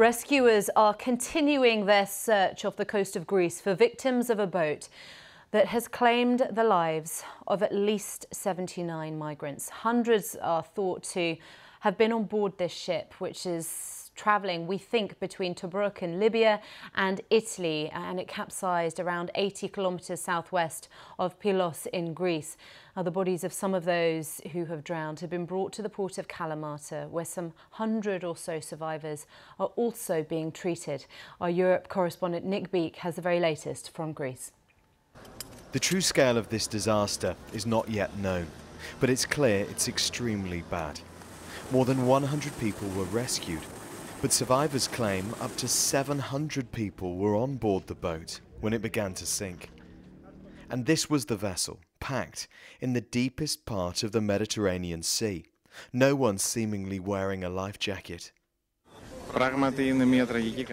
Rescuers are continuing their search off the coast of Greece for victims of a boat that has claimed the lives of at least 79 migrants. Hundreds are thought to have been on board this ship, which is travelling, we think, between Tobruk in Libya and Italy, and it capsized around 80 kilometres southwest of Pylos in Greece. Now, the bodies of some of those who have drowned have been brought to the port of Kalamata, where some 100 or so survivors are also being treated. Our Europe correspondent Nick Beak has the very latest from Greece. The true scale of this disaster is not yet known, but it's clear it's extremely bad. More than 100 people were rescued, but survivors claim up to 700 people were on board the boat when it began to sink. And this was the vessel, packed in the deepest part of the Mediterranean Sea, no one seemingly wearing a life jacket.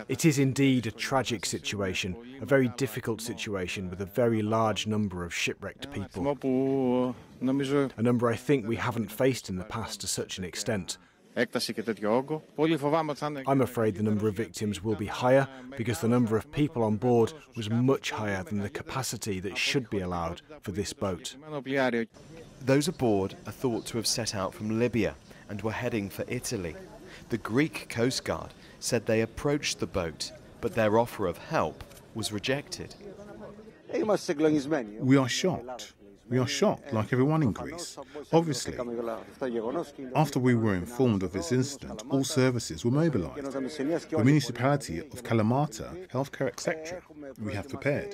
It is indeed a tragic situation, a very difficult situation with a very large number of shipwrecked people. A number I think we haven't faced in the past to such an extent. I'm afraid the number of victims will be higher because the number of people on board was much higher than the capacity that should be allowed for this boat. Those aboard are thought to have set out from Libya and were heading for Italy. The Greek Coast Guard said they approached the boat, but their offer of help was rejected. We are shocked. We are shocked, like everyone in Greece. Obviously, after we were informed of this incident, all services were mobilised. The municipality of Kalamata, healthcare, etc. We have prepared.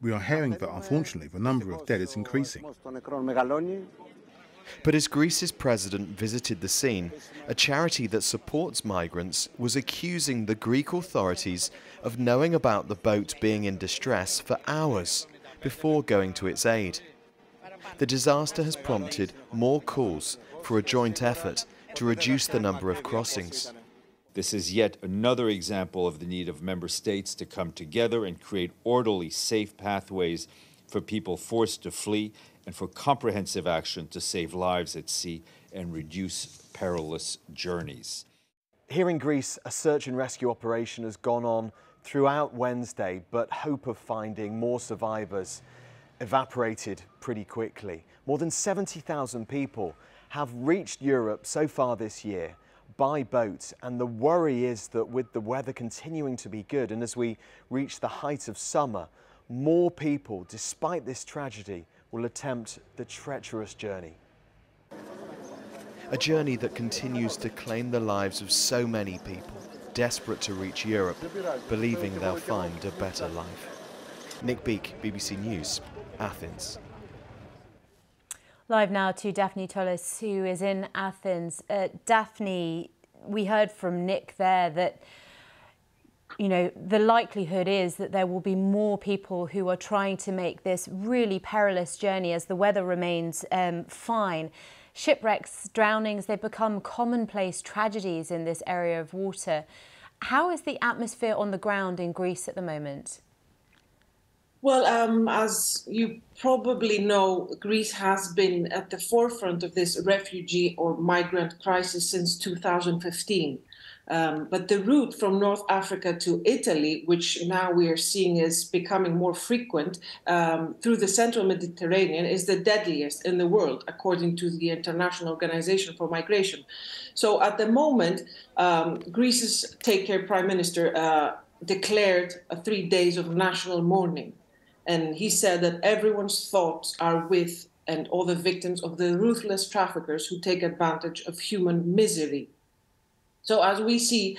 We are hearing that, unfortunately, the number of dead is increasing. But as Greece's president visited the scene, a charity that supports migrants was accusing the Greek authorities of knowing about the boat being in distress for hours before going to its aid. The disaster has prompted more calls for a joint effort to reduce the number of crossings. This is yet another example of the need of member states to come together and create orderly, safe pathways for people forced to flee, and for comprehensive action to save lives at sea and reduce perilous journeys. Here in Greece, a search and rescue operation has gone on throughout Wednesday, but hope of finding more survivors evaporated pretty quickly. More than 70,000 people have reached Europe so far this year by boat, and the worry is that with the weather continuing to be good and as we reach the height of summer, more people, despite this tragedy, will attempt the treacherous journey. A journey that continues to claim the lives of so many people, desperate to reach Europe, believing they'll find a better life. Nick Beak, BBC News, Athens. Live now to Daphne Tolis, who is in Athens. Daphne, we heard from Nick there that, you know, the likelihood is that there will be more people who are trying to make this really perilous journey as the weather remains fine. Shipwrecks, drownings, they've become commonplace tragedies in this area of water. How is the atmosphere on the ground in Greece at the moment? Well, as you probably know, Greece has been at the forefront of this refugee or migrant crisis since 2015. But the route from North Africa to Italy, which now we are seeing is becoming more frequent through the central Mediterranean, is the deadliest in the world, according to the International Organization for Migration. So at the moment, Greece's Take Care Prime Minister declared 3 days of national mourning. And he said that everyone's thoughts are with and all the victims of the ruthless traffickers who take advantage of human misery. So as we see,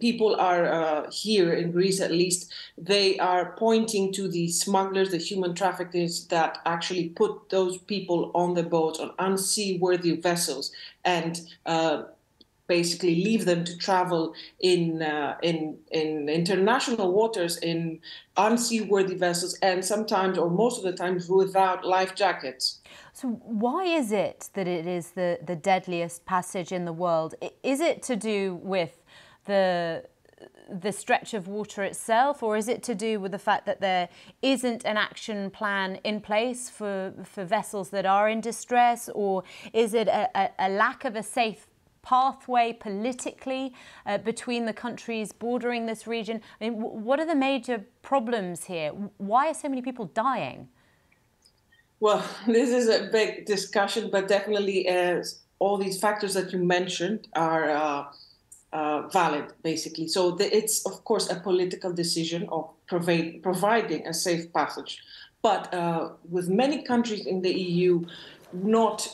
people are here in Greece, at least, they are pointing to the smugglers, the human traffickers that actually put those people on the boats, on unseaworthy vessels, and basically leave them to travel in international waters in unseaworthy vessels, and sometimes, or most of the times, without life jackets. So why is it that it is the deadliest passage in the world? Is it to do with the stretch of water itself, or is it to do with the fact that there isn't an action plan in place for vessels that are in distress, or is it a lack of a safe pathway politically between the countries bordering this region? I mean, what are the major problems here? Why are so many people dying? Well, this is a big discussion, but definitely all these factors that you mentioned are valid, basically. So it's, of course, a political decision of providing a safe passage. But with many countries in the EU not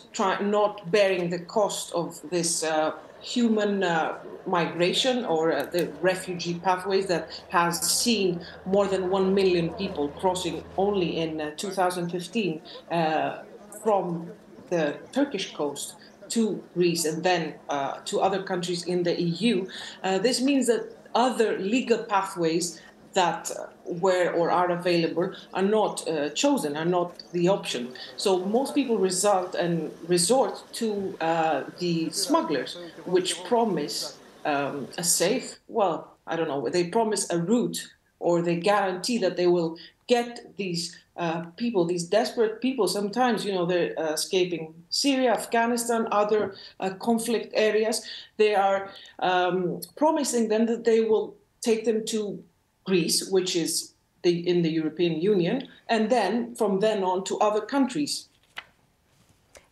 bearing the cost of this human migration or the refugee pathways that has seen more than 1 million people crossing only in 2015 from the Turkish coast to Greece and then to other countries in the EU. This means that other legal pathways that were or are available are not chosen, are not the option. So most people resort to the smugglers, which promise a safe, well, I don't know, they promise a route, or they guarantee that they will get these people, these desperate people. Sometimes, you know, they're escaping Syria, Afghanistan, other conflict areas. They are promising them that they will take them to Greece, which is in the European Union, and then from then on to other countries.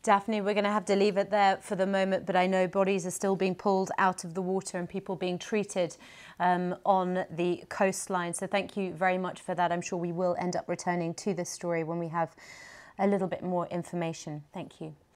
Daphne, we're going to have to leave it there for the moment, but I know bodies are still being pulled out of the water and people being treated on the coastline. So thank you very much for that. I'm sure we will end up returning to this story when we have a little bit more information. Thank you.